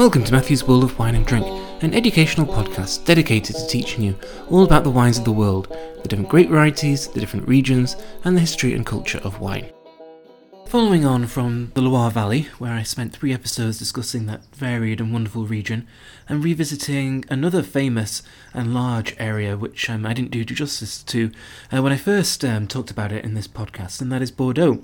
Welcome to Matthew's World of Wine and Drink, an educational podcast dedicated to teaching you all about the wines of the world, the different grape varieties, the different regions, and the history and culture of wine. Following on from the Loire Valley, where I spent 3 episodes discussing that varied and wonderful region, and revisiting another famous and large area which I didn't do justice to when I first talked about it in this podcast, and that is Bordeaux.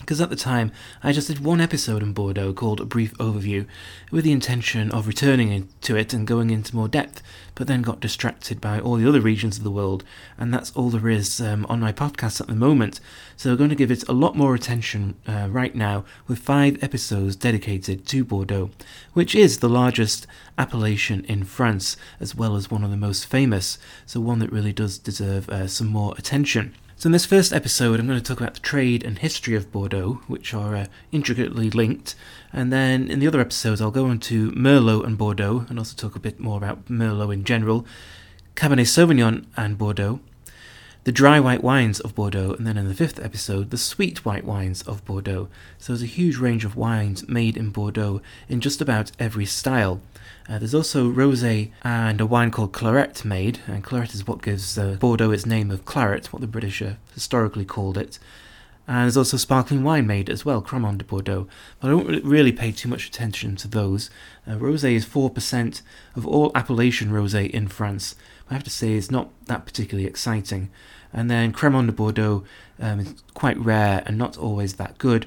Because at the time, I just did one episode in Bordeaux called A Brief Overview, with the intention of returning to it and going into more depth, but then got distracted by all the other regions of the world, and that's all there is on my podcast at the moment. So I'm going to give it a lot more attention right now, with 5 episodes dedicated to Bordeaux, which is the largest appellation in France, as well as one of the most famous, so one that really does deserve some more attention. So in this first episode, I'm going to talk about the trade and history of Bordeaux, which are intricately linked, and then in the other episodes I'll go on to Merlot and Bordeaux, and also talk a bit more about Merlot in general, Cabernet Sauvignon and Bordeaux, the dry white wines of Bordeaux, and then in the 5th episode, the sweet white wines of Bordeaux. So there's a huge range of wines made in Bordeaux in just about every style. There's also rosé and a wine called Claret made, and Claret is what gives Bordeaux its name of Claret, what the British historically called it. And there's also sparkling wine made as well, Crémant de Bordeaux, but I don't really pay too much attention to those. Rosé is 4% of all Appellation Rosé in France. I have to say it's not that particularly exciting. And then Crémant de Bordeaux is quite rare and not always that good.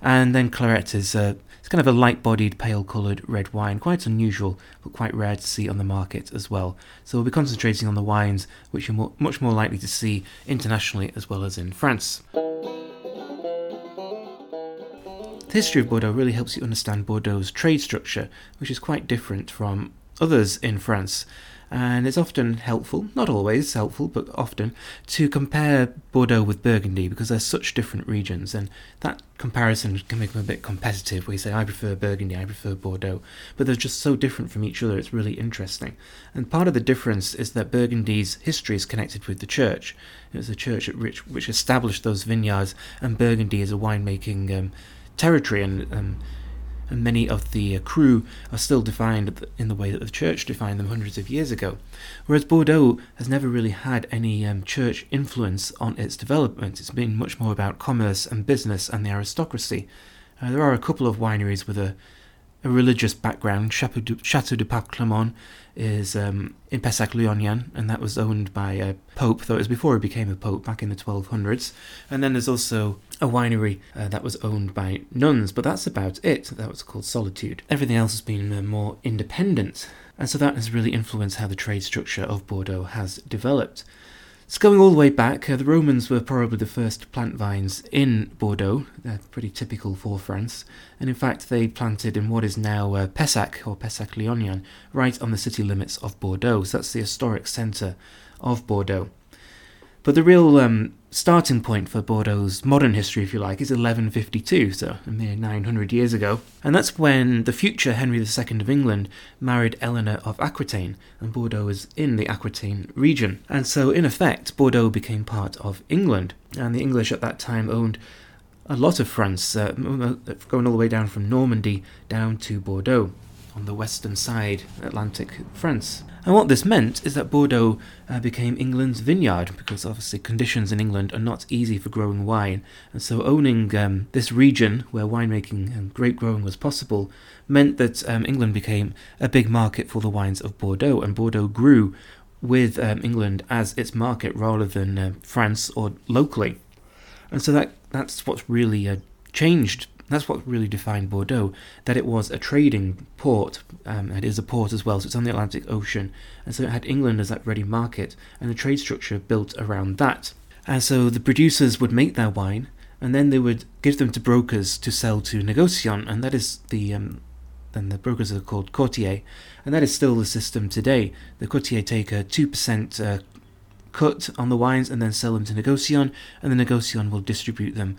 And then Claret is it's kind of a light-bodied, pale-coloured red wine, quite unusual, but quite rare to see on the market as well. So we'll be concentrating on the wines which you're much more likely to see internationally as well as in France. The history of Bordeaux really helps you understand Bordeaux's trade structure, which is quite different from others in France, and it's often helpful, not always helpful, but often, to compare Bordeaux with Burgundy because they're such different regions, and that comparison can become a bit competitive where you say, I prefer Burgundy, I prefer Bordeaux, but they're just so different from each other, it's really interesting. And part of the difference is that Burgundy's history is connected with the church. It was the church which established those vineyards, and Burgundy is a winemaking territory, and many of the cru are still defined in the way that the church defined them hundreds of years ago, whereas Bordeaux has never really had any church influence on its development. It's been much more about commerce and business and the aristocracy. There are a couple of wineries with a religious background. Chateau de Pape Clément is in Pessac-Léognan, and that was owned by a pope, though it was before he became a pope, back in the 1200s. And then there's also a winery that was owned by nuns, but that's about it. That was called Solitude. Everything else has been more independent, and so that has really influenced how the trade structure of Bordeaux has developed. So going all the way back, the Romans were probably the first to plant vines in Bordeaux. They're pretty typical for France, and in fact they planted in what is now Pessac, or Pessac-Léognan, right on the city limits of Bordeaux, so that's the historic centre of Bordeaux. But the real starting point for Bordeaux's modern history, if you like, is 1152, so a mere 900 years ago. And that's when the future Henry II of England married Eleanor of Aquitaine, and Bordeaux is in the Aquitaine region. And so, in effect, Bordeaux became part of England, and the English at that time owned a lot of France, going all the way down from Normandy down to Bordeaux, on the western side, Atlantic France. And what this meant is that Bordeaux became England's vineyard, because obviously conditions in England are not easy for growing wine, and so owning this region where winemaking and grape growing was possible meant that England became a big market for the wines of Bordeaux, and Bordeaux grew with England as its market rather than France or locally. And so that's what's really changed. That's what really defined Bordeaux, that it was a trading port, it is a port as well, so it's on the Atlantic Ocean, and so it had England as that ready market, and the trade structure built around that. And so the producers would make their wine, and then they would give them to brokers to sell to négociants, and that is then the brokers are called courtiers, and that is still the system today. The courtiers take a 2% cut on the wines and then sell them to négociants, and the négociant will distribute them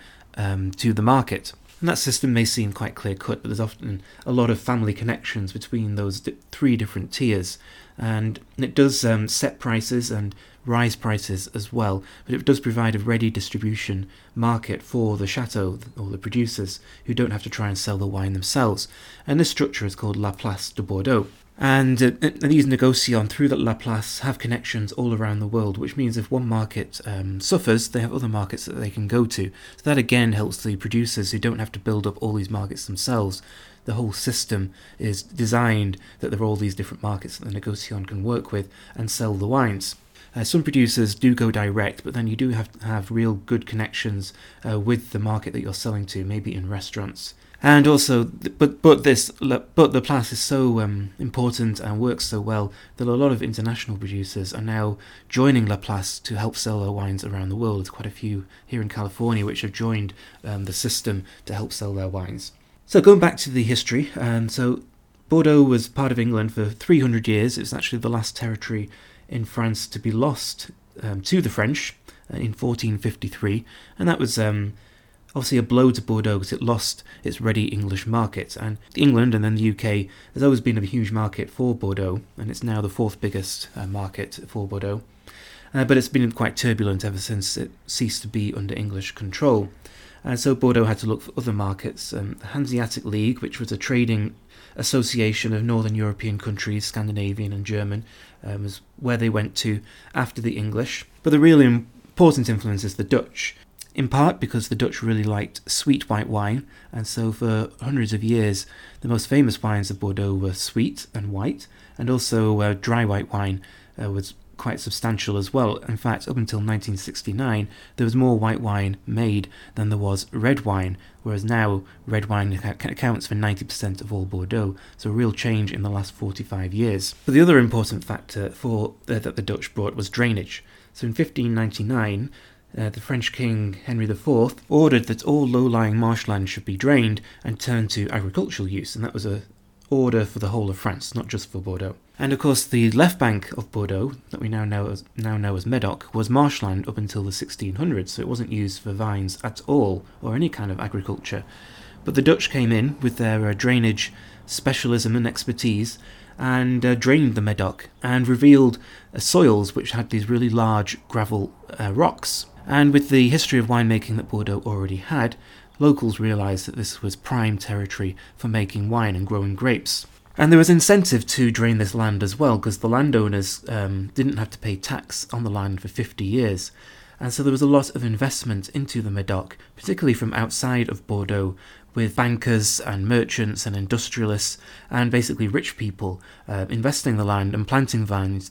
to the market. And that system may seem quite clear-cut, but there's often a lot of family connections between those three different tiers. And it does set prices and rise prices as well, but it does provide a ready distribution market for the chateau or the producers who don't have to try and sell the wine themselves. And this structure is called La Place de Bordeaux. And these négociants through that La Place have connections all around the world, which means if one market suffers, they have other markets that they can go to. So that again helps the producers who don't have to build up all these markets themselves. The whole system is designed that there are all these different markets that the négociant can work with and sell the wines. Some producers do go direct, but then you do have to have real good connections with the market that you're selling to, maybe in restaurants. And also, but the Place is so important and works so well that a lot of international producers are now joining La Place to help sell their wines around the world. There's quite a few here in California which have joined the system to help sell their wines. So going back to the history, so Bordeaux was part of England for 300 years. It was actually the last territory in France to be lost to the French in 1453, and that was obviously a blow to Bordeaux because it lost its ready English market. And England and then the UK has always been a huge market for Bordeaux, and it's now the fourth biggest market for Bordeaux. But it's been quite turbulent ever since it ceased to be under English control. And so Bordeaux had to look for other markets. The Hanseatic League, which was a trading association of northern European countries, Scandinavian and German, was where they went to after the English. But the really important influence is the Dutch. In part because the Dutch really liked sweet white wine, and so for hundreds of years the most famous wines of Bordeaux were sweet and white, and also dry white wine was quite substantial as well. In fact, up until 1969 there was more white wine made than there was red wine, whereas now red wine accounts for 90% of all Bordeaux, so a real change in the last 45 years. But the other important factor for that the Dutch brought was drainage. So in 1599 the French King Henry IV ordered that all low-lying marshland should be drained and turned to agricultural use, and that was an order for the whole of France, not just for Bordeaux. And of course the left bank of Bordeaux, that we now know as Medoc, was marshland up until the 1600s, so it wasn't used for vines at all or any kind of agriculture. But the Dutch came in with their drainage specialism and expertise and drained the Medoc and revealed soils which had these really large gravel rocks. And with the history of winemaking that Bordeaux already had, locals realised that this was prime territory for making wine and growing grapes. And there was incentive to drain this land as well, because the landowners didn't have to pay tax on the land for 50 years. And so there was a lot of investment into the Medoc, particularly from outside of Bordeaux, with bankers and merchants and industrialists and basically rich people investing the land and planting vines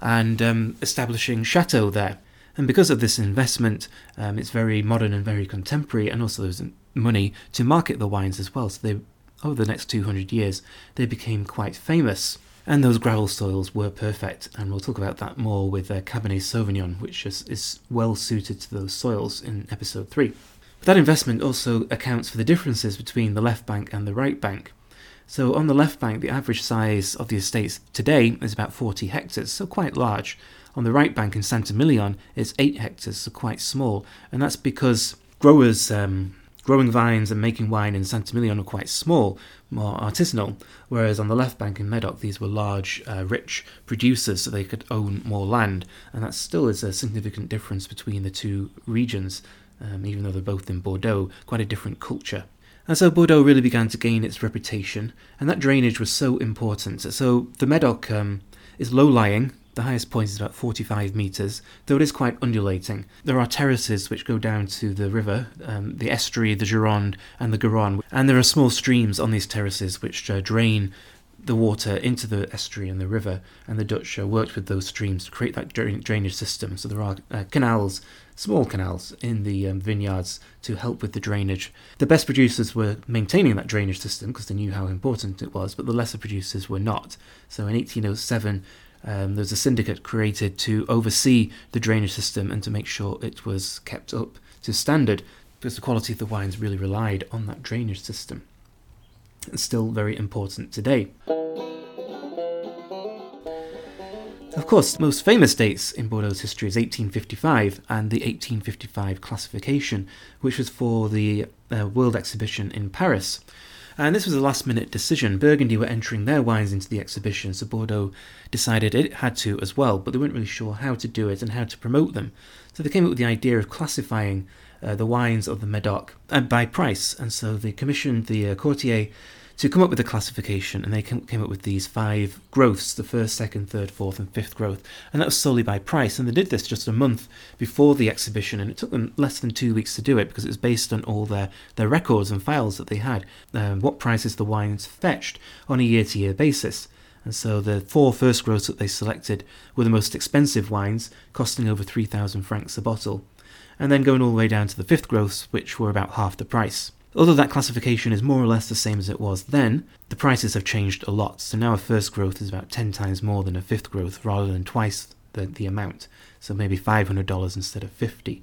and establishing chateaux there. And because of this investment, it's very modern and very contemporary, and also there's money to market the wines as well. So they, over the next 200 years, they became quite famous. And those gravel soils were perfect, and we'll talk about that more with Cabernet Sauvignon, which is well suited to those soils in episode 3. But that investment also accounts for the differences between the left bank and the right bank. So on the left bank, the average size of the estates today is about 40 hectares, so quite large. On the right bank in Saint-Emilion, it's 8 hectares, so quite small. And that's because growers growing vines and making wine in Saint-Emilion are quite small, more artisanal, whereas on the left bank in Medoc, these were large, rich producers, so they could own more land. And that still is a significant difference between the two regions, even though they're both in Bordeaux, quite a different culture. And so Bordeaux really began to gain its reputation, and that drainage was so important. So the Medoc is low-lying. The highest point is about 45 metres, though it is quite undulating. There are terraces which go down to the river, the estuary, the Gironde and the Garonne, and there are small streams on these terraces which drain the water into the estuary and the river, and the Dutch worked with those streams to create that drainage system. So there are canals, small canals, in the vineyards to help with the drainage. The best producers were maintaining that drainage system because they knew how important it was, but the lesser producers were not. So in 1807, there was a syndicate created to oversee the drainage system and to make sure it was kept up to standard, because the quality of the wines really relied on that drainage system. It's still very important today. Of course, the most famous dates in Bordeaux's history is 1855 and the 1855 classification, which was for the World Exhibition in Paris. And this was a last-minute decision. Burgundy were entering their wines into the exhibition, so Bordeaux decided it had to as well, but they weren't really sure how to do it and how to promote them. So they came up with the idea of classifying the wines of the Medoc by price, and so they commissioned the courtier to come up with a classification, and they came up with these 5 growths, the 1st, 2nd, 3rd, 4th and 5th growth, and that was solely by price. And they did this just a month before the exhibition, and it took them less than 2 weeks to do it, because it was based on all their records and files that they had, what prices the wines fetched on a year-to-year basis. And so the 4 first growths that they selected were the most expensive wines, costing over 3,000 francs a bottle, and then going all the way down to the 5th growths, which were about half the price. Although that classification is more or less the same as it was then, the prices have changed a lot. So now a 1st growth is about 10 times more than a 5th growth, rather than twice the amount. So maybe $500 instead of $50.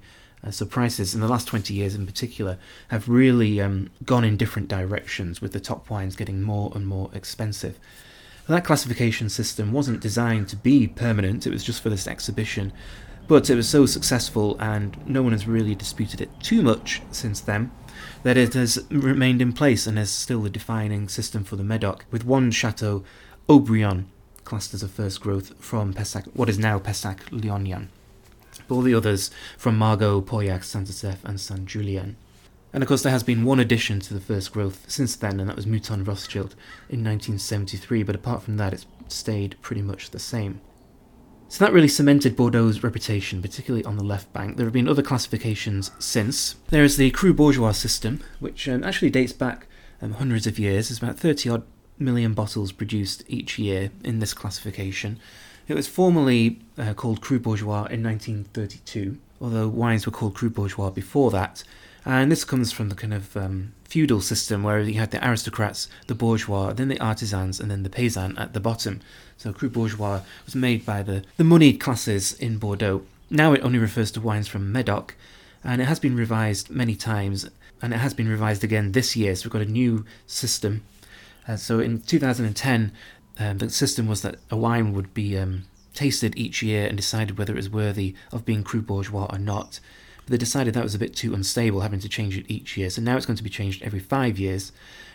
So prices in the last 20 years in particular have really gone in different directions, with the top wines getting more and more expensive. And that classification system wasn't designed to be permanent, it was just for this exhibition. But it was so successful, and no one has really disputed it too much since then, that it has remained in place and is still the defining system for the Medoc, with one chateau, Haut-Brion, classed as a 1st growth from Pessac, what is now Pessac-Léognan, but all the others from Margaux, Pauillac, Saint-Estèphe and Saint-Julien. And of course there has been one addition to the 1st growth since then, and that was Mouton Rothschild in 1973, but apart from that it's stayed pretty much the same. So that really cemented Bordeaux's reputation, particularly on the left bank. There have been other classifications since. There is the Cru Bourgeois system, which actually dates back hundreds of years. There's about 30-odd million bottles produced each year in this classification. It was formerly called Cru Bourgeois in 1932, although wines were called Cru Bourgeois before that. And this comes from the kind of feudal system where you had the aristocrats, the bourgeois, then the artisans, and then the paysan at the bottom. So Cru Bourgeois was made by the moneyed classes in Bordeaux. Now it only refers to wines from Medoc, and it has been revised many times, and it has been revised again this year, so we've got a new system. So in 2010, the system was that a wine would be tasted each year and decided whether it was worthy of being Cru Bourgeois or not. They decided that was a bit too unstable, having to change it each year, so now it's going to be changed every 5 years,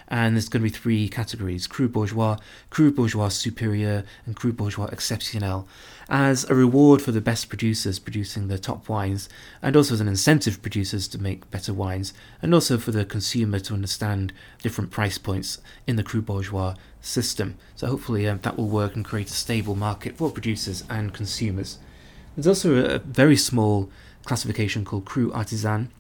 and there's going to be 3 categories: Cru Bourgeois Supérieur and Cru Bourgeois Exceptionnel, as a reward for the best producers producing the top wines, and also as an incentive for producers to make better wines, and also for the consumer to understand different price points in the Cru Bourgeois system. So hopefully that will work and create a stable market for producers and consumers. There's also a very small classification called cru artisan,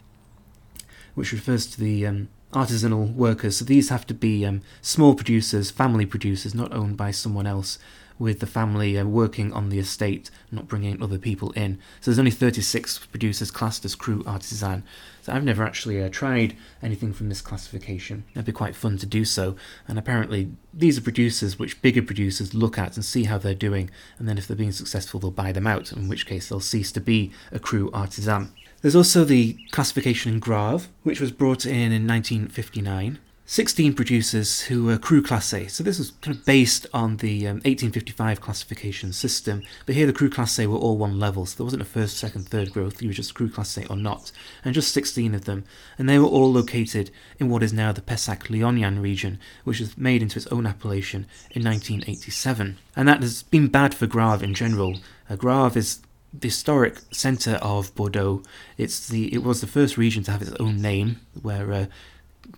which refers to the artisanal workers. So these have to be small producers, family producers, not owned by someone else, with the family working on the estate, not bringing other people in. So there's only 36 producers classed as cru artisan. So I've never actually tried anything from this classification. That'd be quite fun to do so. And apparently these are producers which bigger producers look at and see how they're doing, and then if they're being successful they'll buy them out, in which case they'll cease to be a cru artisan. There's also the classification in Graves, which was brought in 1959. 16 producers who were cru classé, so this was kind of based on the 1855 classification system, but here the cru classé were all one level, so there wasn't a 1st, 2nd, 3rd growth, you were just cru classé or not, and just 16 of them, and they were all located in what is now the Pessac-Léognan region, which was made into its own appellation in 1987, and that has been bad for Graves in general. Graves is the historic centre of Bordeaux. It was the first region to have its own name, where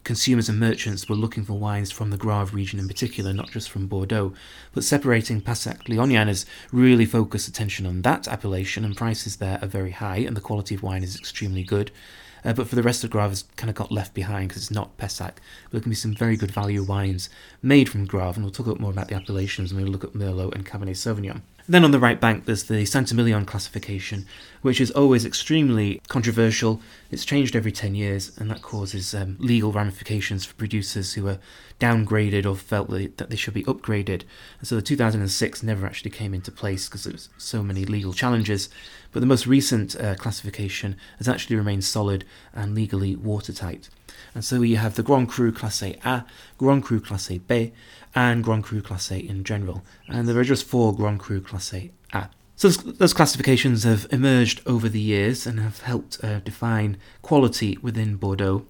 consumers and merchants were looking for wines from the Graves region in particular, not just from Bordeaux. But separating Pessac-Léognan has really focused attention on that appellation, and prices there are very high, and the quality of wine is extremely good. But for the rest of Graves, it's kind of got left behind because it's not Pessac. But there can be some very good value wines made from Graves, and we'll talk more about the appellations when we look at Merlot and Cabernet Sauvignon. Then on the right bank there's the Saint-Emilion classification, which is always extremely controversial. It's changed every 10 years, and that causes legal ramifications for producers who are downgraded or felt that they should be upgraded. And so the 2006 never actually came into place because there was so many legal challenges, but the most recent classification has actually remained solid and legally watertight. And so you have the Grand Cru Classé A, Grand Cru Classé B, and Grand Cru Classé in general. And there are just 4 Grand Cru Classé A. So those classifications have emerged over the years and have helped define quality within Bordeaux.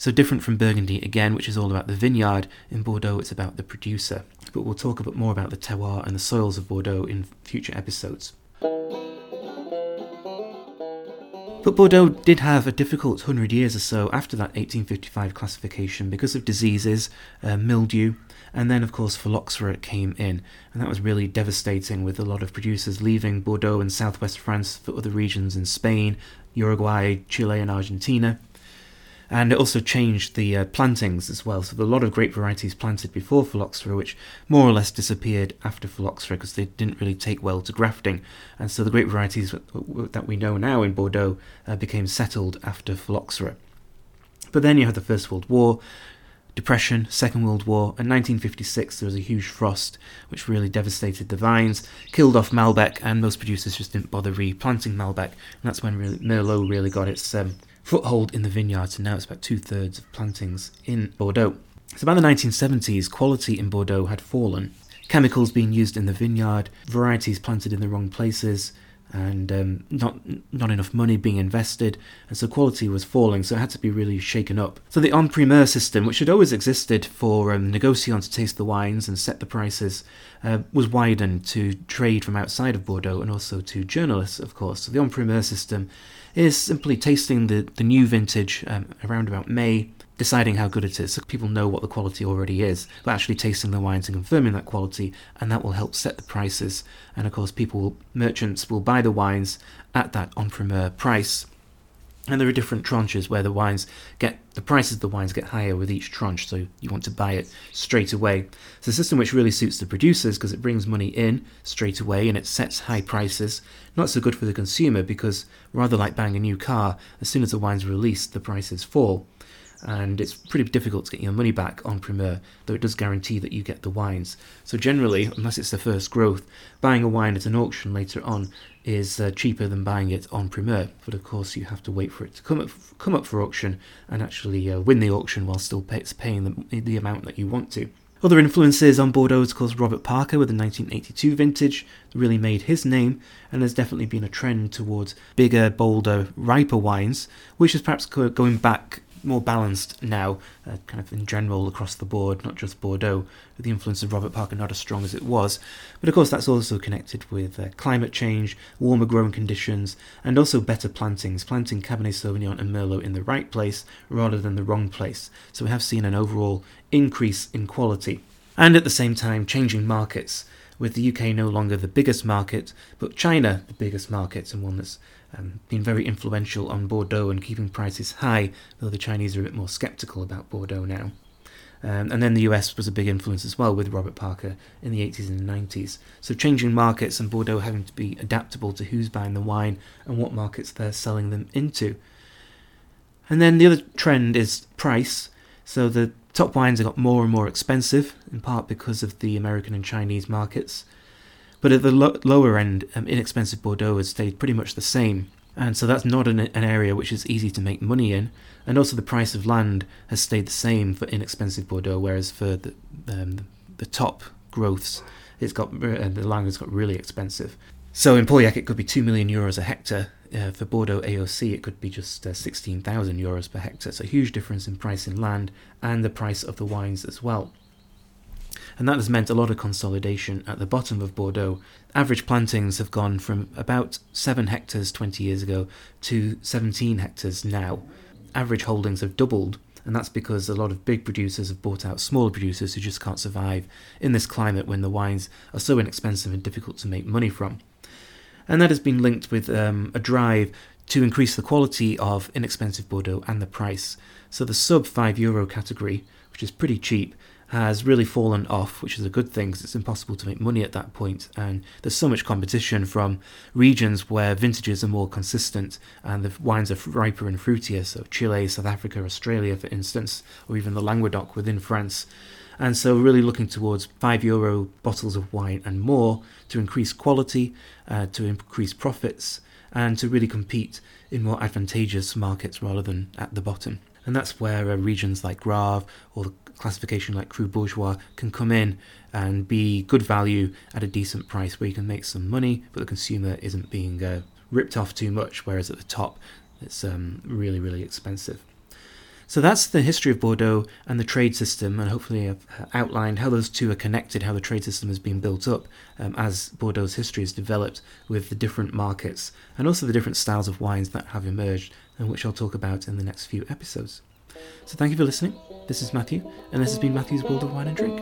So different from Burgundy again, which is all about the vineyard. In Bordeaux, it's about the producer. But we'll talk a bit more about the terroir and the soils of Bordeaux in future episodes. But Bordeaux did have a difficult 100 years or so after that 1855 classification because of diseases, mildew, and then of course Phylloxera came in, and that was really devastating, with a lot of producers leaving Bordeaux and southwest France for other regions in Spain, Uruguay, Chile and Argentina. And it also changed the plantings as well, so there were a lot of grape varieties planted before Phylloxera which more or less disappeared after Phylloxera because they didn't really take well to grafting, and so the grape varieties that we know now in Bordeaux became settled after Phylloxera. But then you had the First World War, Depression, Second World War, and 1956 there was a huge frost which really devastated the vines, killed off Malbec, and most producers just didn't bother replanting Malbec, and that's when Merlot really got its foothold in the vineyards, and now it's about 2/3 of plantings in Bordeaux. So by the 1970s, quality in Bordeaux had fallen. Chemicals being used in the vineyard, varieties planted in the wrong places, and not enough money being invested, and so quality was falling, so it had to be really shaken up. So the en-primeur system, which had always existed for négociants to taste the wines and set the prices, was widened to trade from outside of Bordeaux and also to journalists, of course. So the en-primeur system is simply tasting the new vintage around about May, deciding how good it is, so people know what the quality already is, but actually tasting the wines and confirming that quality, and that will help set the prices. And of course merchants will buy the wines at that en-primeur price. And there are different tranches where the prices of the wines get higher with each tranche, so you want to buy it straight away. It's a system which really suits the producers because it brings money in straight away and it sets high prices. Not so good for the consumer because, rather like buying a new car, as soon as the wine's released, the prices fall. And it's pretty difficult to get your money back on primeur, though it does guarantee that you get the wines. So generally, unless it's the first growth, buying a wine at an auction later on is cheaper than buying it on primeur. But of course, you have to wait for it to come up for auction and actually win the auction while still paying the amount that you want to. Other influences on Bordeaux is, of course, Robert Parker with the 1982 vintage really made his name, and there's definitely been a trend towards bigger, bolder, riper wines, which is perhaps going back more balanced now, kind of in general across the board, not just Bordeaux, with the influence of Robert Parker not as strong as it was. But of course that's also connected with climate change, warmer growing conditions, and also better plantings, planting Cabernet Sauvignon and Merlot in the right place rather than the wrong place. So we have seen an overall increase in quality. And at the same time, changing markets, with the UK no longer the biggest market, but China the biggest market, and one that's been very influential on Bordeaux and keeping prices high, though the Chinese are a bit more sceptical about Bordeaux now. And then the US was a big influence as well, with Robert Parker in the 80s and 90s. So changing markets and Bordeaux having to be adaptable to who's buying the wine and what markets they're selling them into. And then the other trend is price. So the top wines have got more and more expensive, in part because of the American and Chinese markets. But at the lower end, inexpensive Bordeaux has stayed pretty much the same. And so that's not an area which is easy to make money in. And also the price of land has stayed the same for inexpensive Bordeaux, whereas for the top growths, the land has got really expensive. So in Pauillac it could be €2 million a hectare. For Bordeaux AOC it could be just €16,000 per hectare. So a huge difference in price in land and the price of the wines as well. And that has meant a lot of consolidation at the bottom of Bordeaux. Average plantings have gone from about 7 hectares 20 years ago to 17 hectares now. Average holdings have doubled, and that's because a lot of big producers have bought out smaller producers who just can't survive in this climate when the wines are so inexpensive and difficult to make money from. And that has been linked with a drive to increase the quality of inexpensive Bordeaux and the price. So the sub €5 category, which is pretty cheap, has really fallen off, which is a good thing because it's impossible to make money at that point, and there's so much competition from regions where vintages are more consistent and the wines are riper and fruitier, so Chile, South Africa, Australia for instance, or even the Languedoc within France. And so really looking towards €5 bottles of wine and more to increase quality, to increase profits, and to really compete in more advantageous markets rather than at the bottom. And that's where regions like Graves or the classification like Cru Bourgeois can come in and be good value at a decent price where you can make some money, but the consumer isn't being ripped off too much, whereas at the top it's really, really expensive. So that's the history of Bordeaux and the trade system, and hopefully I've outlined how those two are connected, how the trade system has been built up as Bordeaux's history has developed with the different markets and also the different styles of wines that have emerged, and which I'll talk about in the next few episodes. So thank you for listening. This is Matthew, and this has been Matthew's World of Wine and Drink.